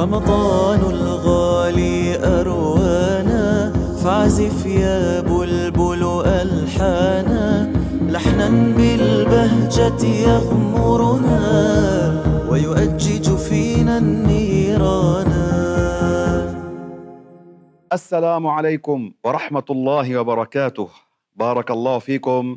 رمضان الغالي أروانا، فاعزف يا بلبل ألحانا، لحنا بالبهجة يغمرنا ويؤجج فينا النيران. السلام عليكم ورحمة الله وبركاته، بارك الله فيكم،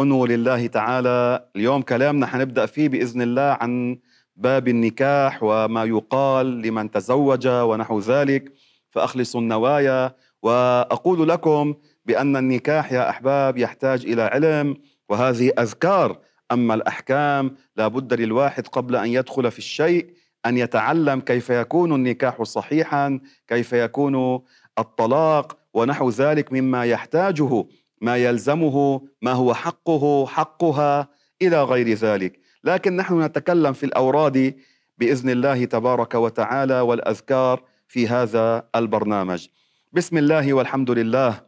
أنو لله تعالى. اليوم كلامنا حنبدأ فيه بإذن الله عن باب النكاح وما يقال لمن تزوج ونحو ذلك، فأخلصوا النوايا. وأقول لكم بأن النكاح يا أحباب يحتاج إلى علم، وهذه أذكار، أما الأحكام لا بد للواحد قبل أن يدخل في الشيء أن يتعلم كيف يكون النكاح صحيحا، كيف يكون الطلاق ونحو ذلك مما يحتاجه، ما يلزمه، ما هو حقه، حقها، إلى غير ذلك. لكن نحن نتكلم في الأوراد بإذن الله تبارك وتعالى والأذكار في هذا البرنامج. بسم الله والحمد لله،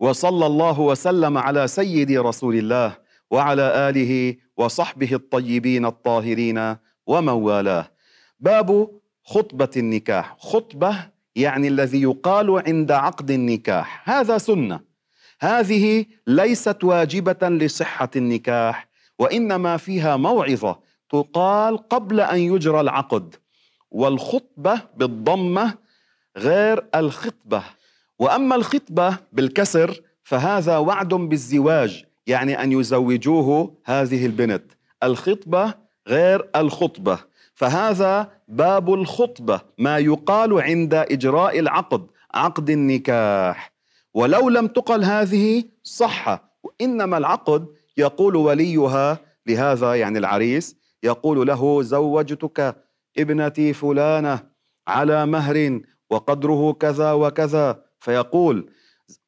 وصلى الله وسلم على سيدي رسول الله وعلى آله وصحبه الطيبين الطاهرين ومن والاه. باب خطبة النكاح. خطبة يعني الذي يقال عند عقد النكاح، هذا سنة، هذه ليست واجبة لصحة النكاح، وإنما فيها موعظة تقال قبل أن يجرى العقد. والخطبة بالضمة غير الخطبة، وأما الخطبة بالكسر فهذا وعد بالزواج، يعني أن يزوجوه هذه البنت. الخطبة غير الخطبة، فهذا باب الخطبة، ما يقال عند إجراء العقد، عقد النكاح. ولو لم تقل هذه صحة، وإنما العقد يقول وليها لهذا، يعني العريس، يقول له زوجتك ابنتي فلانة على مهر وقدره كذا وكذا، فيقول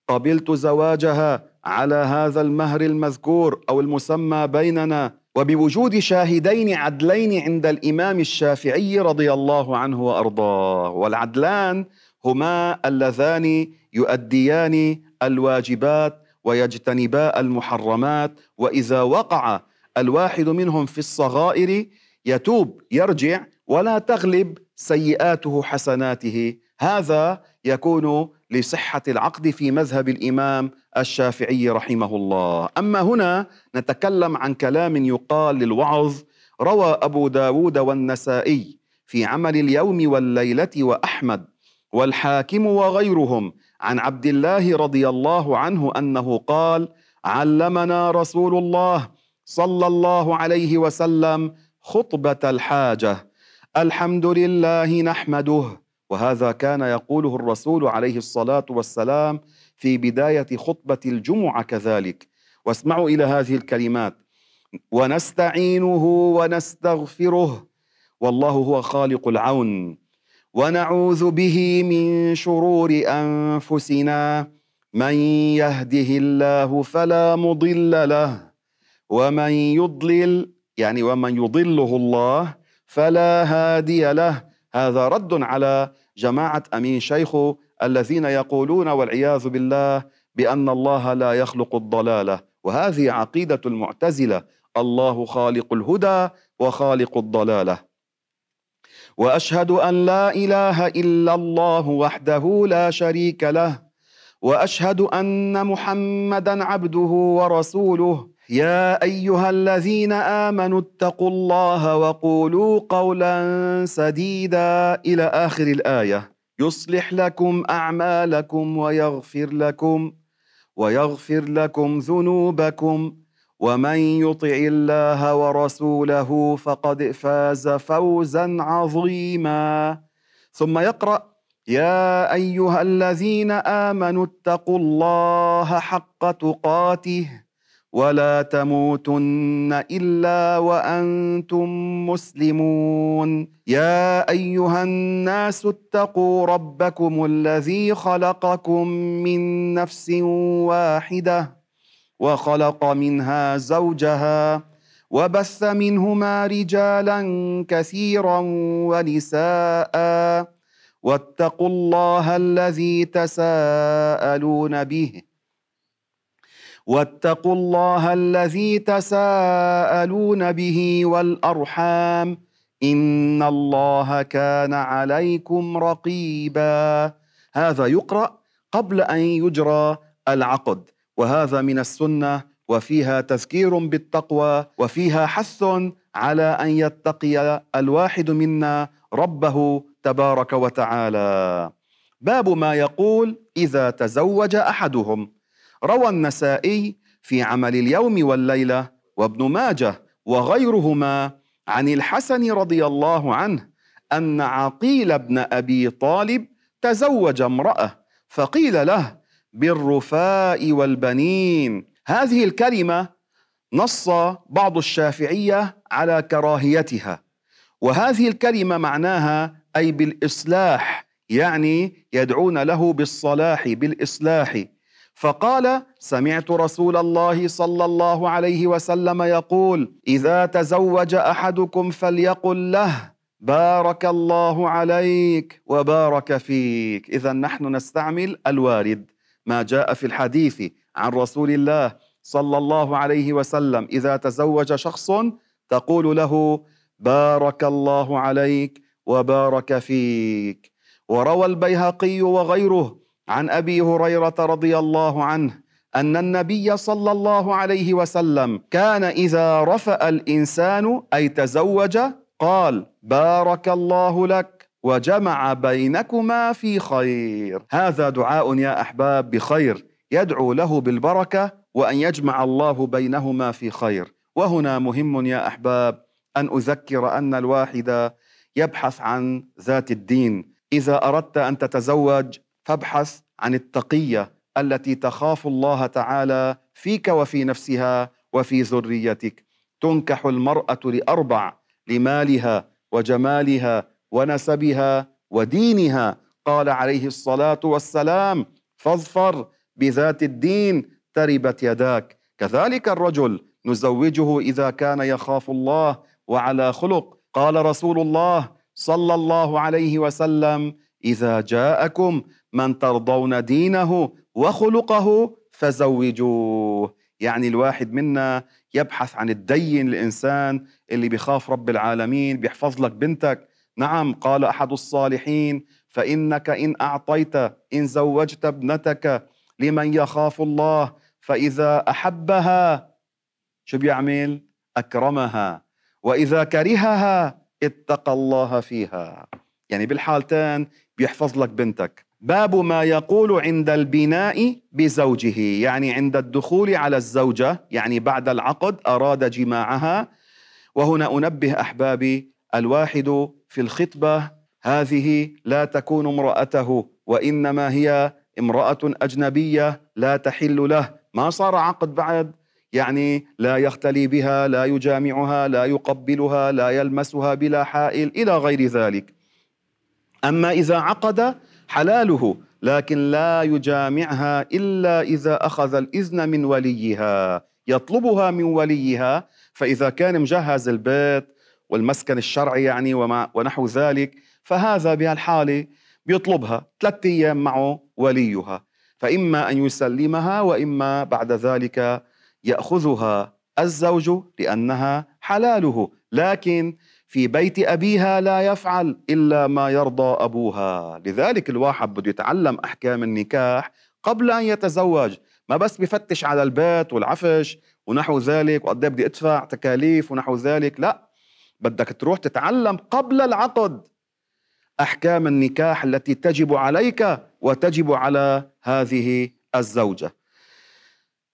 قبلت زواجها على هذا المهر المذكور أو المسمى بيننا، وبوجود شاهدين عدلين عند الإمام الشافعي رضي الله عنه وأرضاه. والعدلان هما اللذان يؤديان الواجبات ويجتنبا المحرمات، وإذا وقع الواحد منهم في الصغائر يتوب، يرجع، ولا تغلب سيئاته حسناته. هذا يكون لصحة العقد في مذهب الإمام الشافعي رحمه الله. أما هنا نتكلم عن كلام يقال للوعظ. روى أبو داود والنسائي في عمل اليوم والليلة وأحمد والحاكم وغيرهم عن عبد الله رضي الله عنه أنه قال: علمنا رسول الله صلى الله عليه وسلم خطبة الحاجة، الحمد لله نحمده. وهذا كان يقوله الرسول عليه الصلاة والسلام في بداية خطبة الجمعة كذلك. واسمعوا إلى هذه الكلمات: ونستعينه ونستغفره، والله هو خالق العون، ونعوذ به من شرور أنفسنا، من يهده الله فلا مضل له، ومن يضلل، يعني ومن يضله الله، فلا هادي له. هذا رد على جماعة أمين شيخه الذين يقولون والعياذ بالله بأن الله لا يخلق الضلالة، وهذه عقيدة المعتزلة، الله خالق الهدى وخالق الضلالة. وأشهد أن لا إله إلا الله وحده لا شريك له، وأشهد أن محمدا عبده ورسوله. يا أيها الذين آمنوا اتقوا الله وقولوا قولا سديدا، إلى آخر الآية. يصلح لكم أعمالكم ويغفر لكم ذنوبكم، ومن يطع الله ورسوله فقد فاز فوزا عظيما. ثم يقرأ: يا أيها الذين آمنوا اتقوا الله حق تقاته ولا تموتن إلا وأنتم مسلمون. يا أيها الناس اتقوا ربكم الذي خلقكم من نفس واحدة وخلق منها زوجها، وبث منهما رجالا كثيرا ونساء، واتقوا الله الذي تساءلون به والأرحام، إن الله كان عليكم رقيبا. هذا يقرأ قبل أن يجرى العقد، وهذا من السنة، وفيها تذكير بالتقوى، وفيها حث على أن يتقي الواحد منا ربه تبارك وتعالى. باب ما يقول إذا تزوج أحدهم. روى النسائي في عمل اليوم والليلة وابن ماجه وغيرهما عن الحسن رضي الله عنه أن عقيل بن أبي طالب تزوج امرأة فقيل له بالرفاء والبنين. هذه الكلمة نص بعض الشافعية على كراهيتها، وهذه الكلمة معناها أي بالإصلاح، يعني يدعون له بالصلاح بالإصلاح. فقال: سمعت رسول الله صلى الله عليه وسلم يقول: إذا تزوج أحدكم فليقل له بارك الله عليك وبارك فيك. إذا نحن نستعمل الوارد، ما جاء في الحديث عن رسول الله صلى الله عليه وسلم: إذا تزوج شخص تقول له بارك الله عليك وبارك فيك. وروى البيهقي وغيره عن أبي هريرة رضي الله عنه أن النبي صلى الله عليه وسلم كان إذا رفأ الإنسان أي تزوج قال: بارك الله لك وجمع بينكما في خير. هذا دعاء يا أحباب بخير، يدعو له بالبركة وأن يجمع الله بينهما في خير. وهنا مهم يا أحباب أن أذكر أن الواحد يبحث عن ذات الدين. إذا أردت أن تتزوج فابحث عن التقية التي تخاف الله تعالى فيك وفي نفسها وفي ذريتك. تنكح المرأة لأربع: لمالها وجمالها ونسبها ودينها. قال عليه الصلاة والسلام: فاظفر بذات الدين تربت يداك. كذلك الرجل نزوجه إذا كان يخاف الله وعلى خلق. قال رسول الله صلى الله عليه وسلم: إذا جاءكم من ترضون دينه وخلقه فزوجوه. يعني الواحد منا يبحث عن الدين، الإنسان اللي بيخاف رب العالمين بيحفظ لك بنتك. نعم، قال أحد الصالحين: فإنك إن أعطيت إن زوجت ابنتك لمن يخاف الله فإذا أحبها شو بيعمل؟ أكرمها، وإذا كرهها اتقى الله فيها. يعني بالحالتين بيحفظ لك بنتك. باب ما يقول عند البناء بزوجه، يعني عند الدخول على الزوجة، يعني بعد العقد أراد جماعها. وهنا أنبه أحبابي، الواحد في الخطبة هذه لا تكون امرأته، وإنما هي امرأة أجنبية لا تحل له، ما صار عقد بعد، يعني لا يختلي بها، لا يجامعها، لا يقبلها، لا يلمسها بلا حائل إلى غير ذلك. أما إذا عقد حلاله، لكن لا يجامعها إلا إذا أخذ الإذن من وليها، يطلبها من وليها. فإذا كان مجهز البيت والمسكن الشرعي يعني ونحو ذلك، فهذا بهالحالة بيطلبها 3 أيام معه وليها، فإما أن يسلمها وإما بعد ذلك يأخذها الزوج لأنها حلاله. لكن في بيت أبيها لا يفعل إلا ما يرضى أبوها. لذلك الواحد بده يتعلم أحكام النكاح قبل أن يتزوج، ما بس بفتش على البيت والعفش ونحو ذلك وقد بدي أدفع تكاليف ونحو ذلك، لا، بدك تروح تتعلم قبل العقد أحكام النكاح التي تجب عليك وتجب على هذه الزوجة.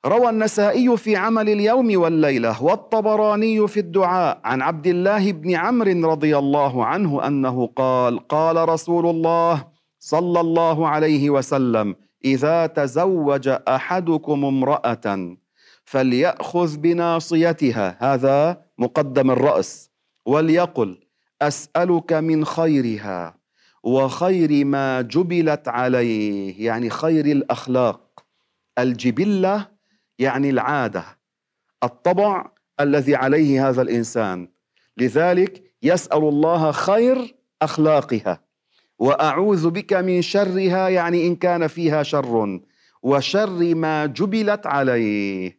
روى النسائي في عمل اليوم والليلة والطبراني في الدعاء عن عبد الله بن عمرو رضي الله عنه أنه قال: قال رسول الله صلى الله عليه وسلم: إذا تزوج أحدكم امرأة فليأخذ بناصيتها، هذا مقدم الرأس، وليقل: أسألك من خيرها وخير ما جبلت عليه، يعني خير الأخلاق. الجبلة يعني العادة، الطبع الذي عليه هذا الإنسان، لذلك يسأل الله خير أخلاقها. وأعوذ بك من شرها، يعني إن كان فيها شر، وشر ما جبلت عليه.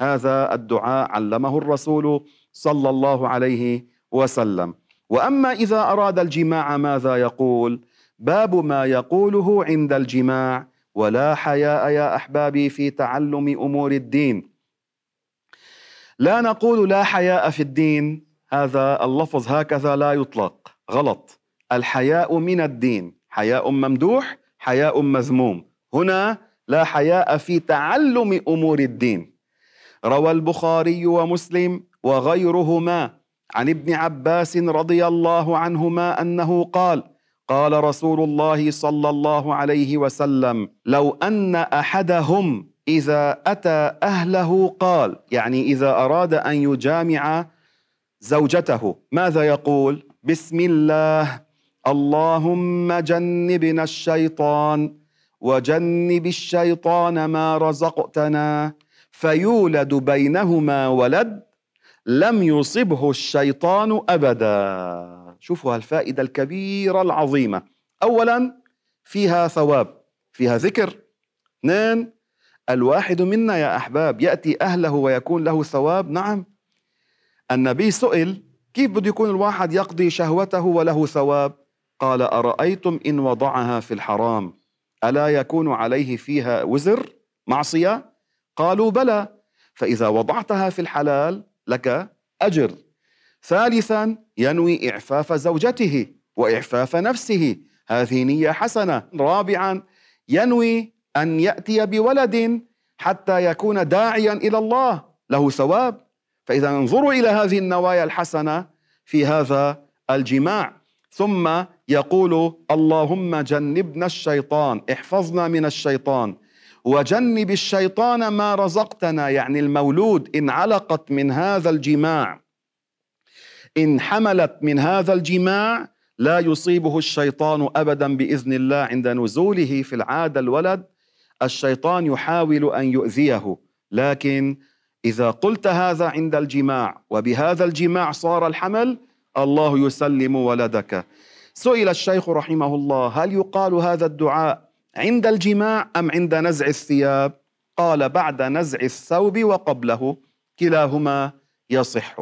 هذا الدعاء علمه الرسول صلى الله عليه وسلم. وأما إذا أراد الجماع ماذا يقول؟ باب ما يقوله عند الجماع، ولا حياء يا أحبابي في تعلم أمور الدين. لا نقول لا حياء في الدين، هذا اللفظ هكذا لا يطلق، غلط. الحياء من الدين، حياء ممدوح، حياء مذموم. هنا لا حياء في تعلم أمور الدين. روى البخاري ومسلم وغيرهما عن ابن عباس رضي الله عنهما أنه قال: قال رسول الله صلى الله عليه وسلم: لو أن أحدهم إذا أتى أهله قال، يعني إذا أراد أن يجامع زوجته، ماذا يقول؟ بسم الله، اللهم جنبنا الشيطان وجنب الشيطان ما رزقتنا، فيولد بينهما ولد لم يصبه الشيطان أبدا. شوفوا الفائدة الكبيرة العظيمة. أولا فيها ثواب، فيها ذكر. اثنين، الواحد منا يا أحباب يأتي أهله ويكون له ثواب. نعم، النبي سئل كيف بده يكون الواحد يقضي شهوته وله ثواب؟ قال: أرأيتم إن وضعها في الحرام ألا يكون عليه فيها وزر، معصية؟ قالوا: بلى، فإذا وضعتها في الحلال لك أجر. ثالثا، ينوي إعفاف زوجته وإعفاف نفسه، هذه نية حسنة. رابعا، ينوي أن يأتي بولد حتى يكون داعيا إلى الله، له ثواب. فإذا انظروا إلى هذه النوايا الحسنة في هذا الجماع. ثم يقول: اللهم جنبنا الشيطان، احفظنا من الشيطان، وجنب الشيطان ما رزقتنا. يعني المولود إن علقت من هذا الجماع، إن حملت من هذا الجماع، لا يصيبه الشيطان أبدا بإذن الله. عند نزوله في العادة الولد الشيطان يحاول أن يؤذيه، لكن إذا قلت هذا عند الجماع وبهذا الجماع صار الحمل، الله يسلم ولدك. سئل الشيخ رحمه الله: هل يقال هذا الدعاء عند الجماع أم عند نزع الثياب؟ قال: بعد نزع الثوب وقبله، كلاهما يصح.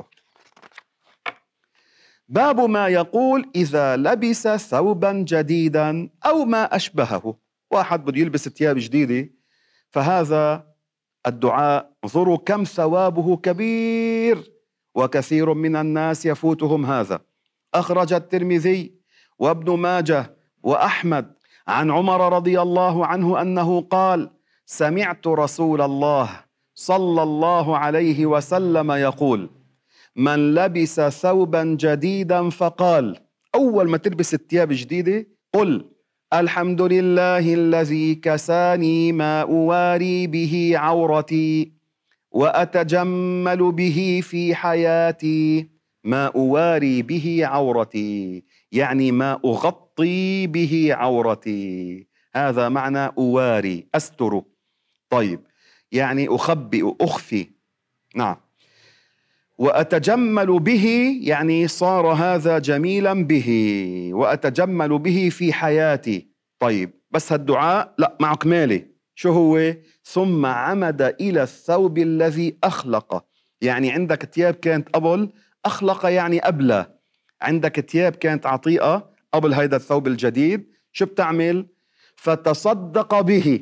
باب ما يقول إذا لبس ثوبا جديدا أو ما أشبهه. واحد بده يلبس ثياب جديدة، فهذا الدعاء انظروا كم ثوابه كبير، وكثير من الناس يفوتهم هذا. أخرج الترمذي وابن ماجه وأحمد عن عمر رضي الله عنه أنه قال: سمعت رسول الله صلى الله عليه وسلم يقول: من لبس ثوبا جديدا فقال، أول ما تلبس الثياب جديدة قل: الحمد لله الذي كساني ما أواري به عورتي وأتجمل به في حياتي. ما أواري به عورتي يعني ما أغطي به عورتي، هذا معنى أواري، أستر. طيب، يعني أخبئ، أخفي. نعم. وأتجمل به يعني صار هذا جميلا به، وأتجمل به في حياتي. طيب، بس هالدعاء لا، مع كمالي. شو هو؟ ثم عمد إلى الثوب الذي أخلقه. يعني عندك ثياب كانت قبل، أخلق يعني أبلى، عندك ثياب كانت عطيئة قبل هيدا الثوب الجديد، شو بتعمل؟ فتصدق به،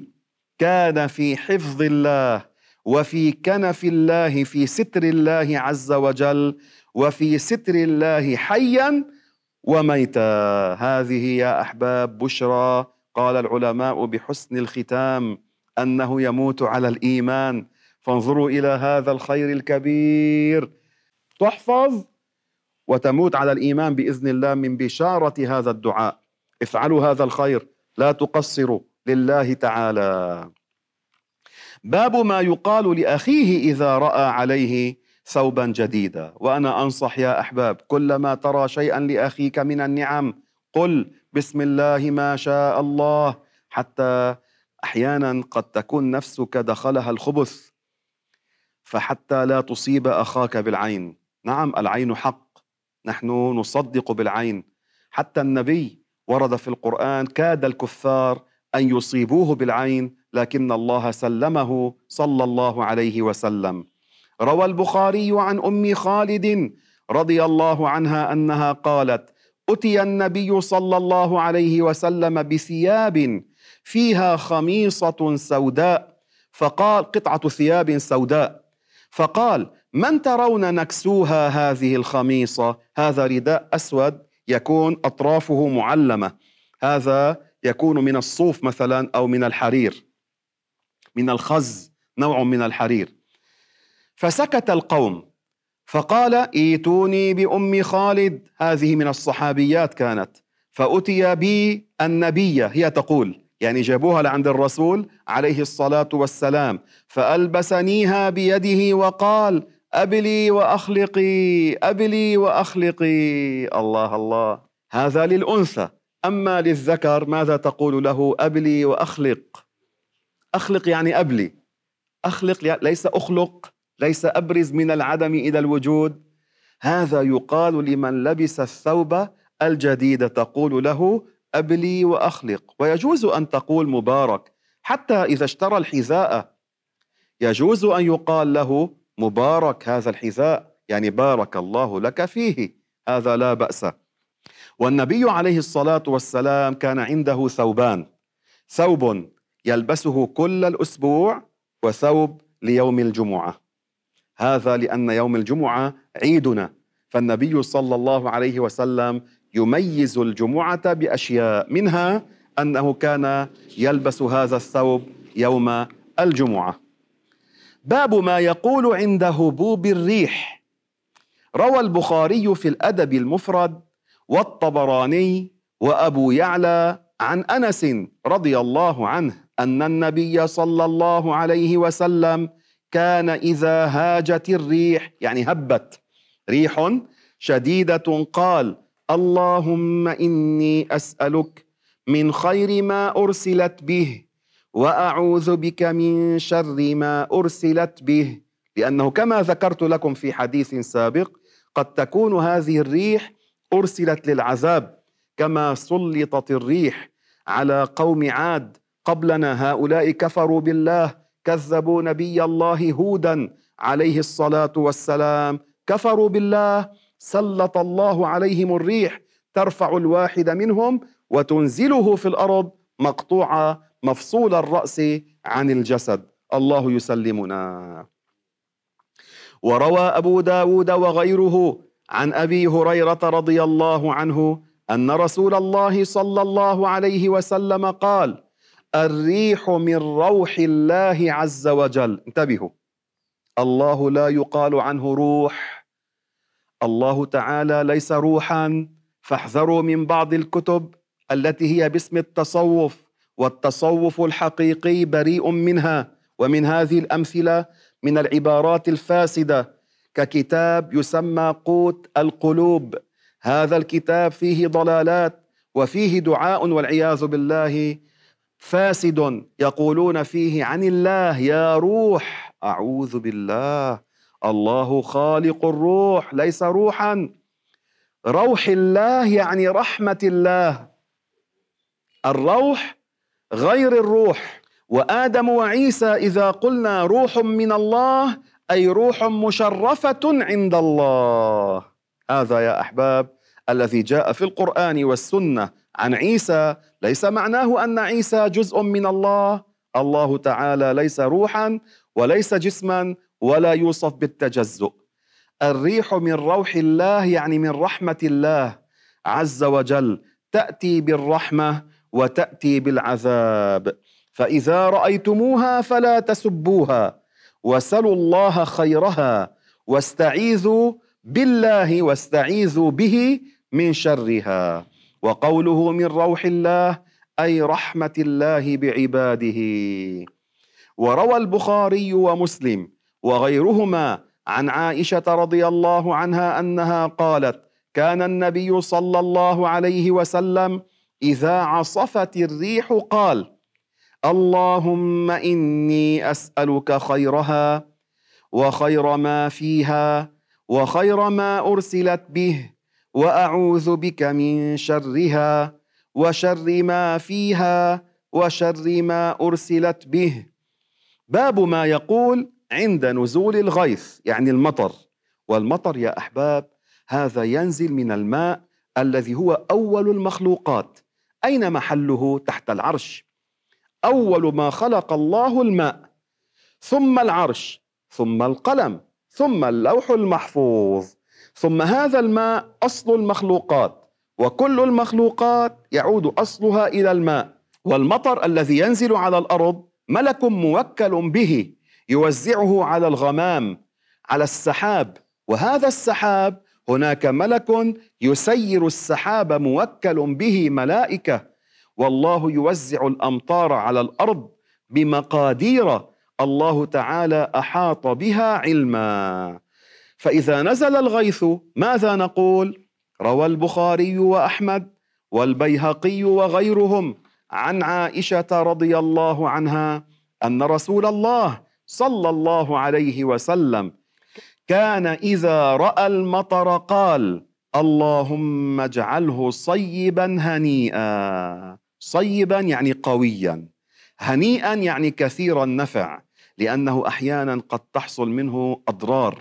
كان في حفظ الله وفي كنف الله، في ستر الله عز وجل، وفي ستر الله حيا وميتا. هذه يا أحباب بشرى، قال العلماء بحسن الختام أنه يموت على الإيمان. فانظروا إلى هذا الخير الكبير، تحفظ وتموت على الإيمان بإذن الله من بشارة هذا الدعاء. افعلوا هذا الخير، لا تقصروا لله تعالى. باب ما يقال لأخيه إذا رأى عليه ثوبا جديدا. وأنا أنصح يا أحباب، كلما ترى شيئا لأخيك من النعم قل بسم الله ما شاء الله، حتى أحيانا قد تكون نفسك دخلها الخبث، فحتى لا تصيب أخاك بالعين. نعم، العين حق، نحن نصدق بالعين. حتى النبي ورد في القرآن: كاد الكفار أن يصيبوه بالعين لكن الله سلمه، صلى الله عليه وسلم. روى البخاري عن أم خالد رضي الله عنها أنها قالت: أتي النبي صلى الله عليه وسلم بثياب فيها خميصة سوداء، فقال قطعة ثياب سوداء، فقال: من ترون نكسوها هذه الخميصة؟ هذا رداء أسود يكون أطرافه معلمة، هذا يكون من الصوف مثلا أو من الحرير، من الخز، نوع من الحرير. فسكت القوم، فقال: ايتوني بأم خالد، هذه من الصحابيات كانت، فأتي بي النبي، هي تقول، يعني جابوها لعند الرسول عليه الصلاة والسلام، فألبسنيها بيده وقال: أبلي وأخلقي، أبلي وأخلقي. الله الله، هذا للأنثى، أما للذكر ماذا تقول له؟ أبلي وأخلق. أخلق يعني أبلي، أخلق ليس أخلق، ليس أبرز من العدم إلى الوجود. هذا يقال لمن لبس الثوب الجديد، تقول له أبلي وأخلق. ويجوز أن تقول مبارك، حتى إذا اشترى الحذاء يجوز أن يقال له مبارك هذا الحذاء، يعني بارك الله لك فيه، هذا لا بأس. والنبي عليه الصلاة والسلام كان عنده ثوبان، ثوب يلبسه كل الأسبوع وثوب ليوم الجمعة، هذا لأن يوم الجمعة عيدنا، فالنبي صلى الله عليه وسلم يميز الجمعة بأشياء، منها أنه كان يلبس هذا الثوب يوم الجمعة. باب ما يقول عند هبوب الريح. روى البخاري في الأدب المفرد والطبراني وأبو يعلى عن أنس رضي الله عنه أن النبي صلى الله عليه وسلم كان إذا هاجت الريح، يعني هبت ريح شديدة، قال: اللهم إني أسألك من خير ما أرسلت به وأعوذ بك من شر ما أرسلت به. لأنه كما ذكرت لكم في حديث سابق، قد تكون هذه الريح أرسلت للعذاب، كما سلطت الريح على قوم عاد قبلنا، هؤلاء كفروا بالله، كذبوا نبي الله هودا عليه الصلاة والسلام، كفروا بالله، سلط الله عليهم الريح ترفع الواحد منهم وتنزله في الأرض مقطوعة، مفصول الرأس عن الجسد. الله يسلمنا. وروى أبو داود وغيره عن أبي هريرة رضي الله عنه أن رسول الله صلى الله عليه وسلم قال: الريح من روح الله عز وجل. انتبهوا، الله لا يقال عنه روح، الله تعالى ليس روحا، فاحذروا من بعض الكتب التي هي باسم التصوف، والتصوف الحقيقي بريء منها ومن هذه الأمثلة من العبارات الفاسدة، ككتاب يسمى قوت القلوب، هذا الكتاب فيه ضلالات وفيه دعاء والعياذ بالله فاسد، يقولون فيه عن الله يا روح، أعوذ بالله، الله خالق الروح ليس روحا، روح الله يعني رحمة الله، الروح غير الروح. وآدم وعيسى إذا قلنا روح من الله أي روح مشرفة عند الله. هذا يا أحباب الذي جاء في القرآن والسنة عن عيسى، ليس معناه أن عيسى جزء من الله، الله تعالى ليس روحا وليس جسما ولا يوصف بالتجزؤ. الريح من روح الله يعني من رحمة الله عز وجل، تأتي بالرحمة وتأتي بالعذاب. فإذا رأيتموها فلا تسبوها وسلوا الله خيرها، واستعيذوا بالله واستعيذوا به من شرها. وقوله من روح الله أي رحمة الله بعباده. وروى البخاري ومسلم وغيرهما عن عائشة رضي الله عنها أنها قالت: كان النبي صلى الله عليه وسلم إذا عصفت الريح قال: اللهم إني أسألك خيرها وخير ما فيها وخير ما أرسلت به وأعوذ بك من شرها وشر ما فيها وشر ما أرسلت به. باب ما يقول عند نزول الغيث، يعني المطر. والمطر يا أحباب هذا ينزل من الماء الذي هو أول المخلوقات. أين محله؟ تحت العرش. أول ما خلق الله الماء، ثم العرش، ثم القلم، ثم اللوح المحفوظ، ثم هذا الماء أصل المخلوقات، وكل المخلوقات يعود أصلها إلى الماء. والمطر الذي ينزل على الأرض ملك موكل به يوزعه على الغمام، على السحاب، وهذا السحاب هناك ملك يسير السحاب موكل به ملائكة. والله يوزع الأمطار على الأرض بمقادير الله تعالى أحاط بها علما. فإذا نزل الغيث ماذا نقول؟ روى البخاري وأحمد والبيهقي وغيرهم عن عائشة رضي الله عنها أن رسول الله صلى الله عليه وسلم كان إذا رأى المطر قال: اللهم اجعله صيبا هنيئا. صيبا يعني قويا، هنيئا يعني كثير النفع، لأنه أحيانا قد تحصل منه أضرار.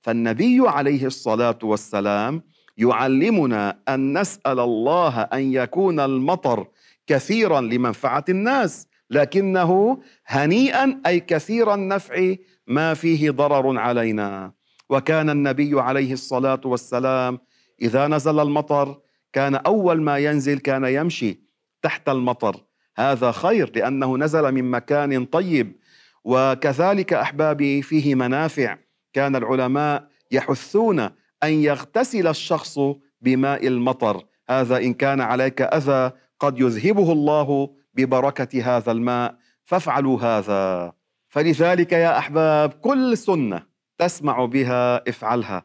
فالنبي عليه الصلاة والسلام يعلمنا أن نسأل الله أن يكون المطر كثيرا لمنفعة الناس، لكنه هنيئا أي كثير النفع ما فيه ضرر علينا. وكان النبي عليه الصلاة والسلام إذا نزل المطر كان أول ما ينزل كان يمشي تحت المطر، هذا خير لأنه نزل من مكان طيب. وكذلك أحبابي فيه منافع، كان العلماء يحثون أن يغتسل الشخص بماء المطر، هذا إن كان عليك أذى قد يذهبه الله ببركة هذا الماء، فافعلوا هذا. فلذلك يا أحباب كل سنة تسمع بها افعلها،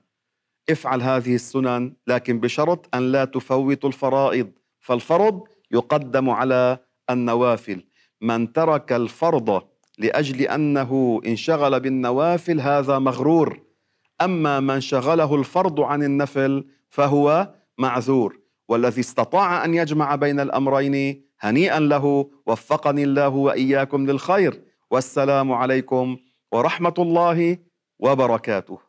افعل هذه السنن، لكن بشرط أن لا تفوت الفرائض، فالفرض يقدم على النوافل. من ترك الفرض لأجل أنه انشغل بالنوافل هذا مغرور، أما من شغله الفرض عن النفل فهو معذور. والذي استطاع أن يجمع بين الأمرين هنيئا له. وفقني الله وإياكم للخير، والسلام عليكم ورحمة الله وبركاته.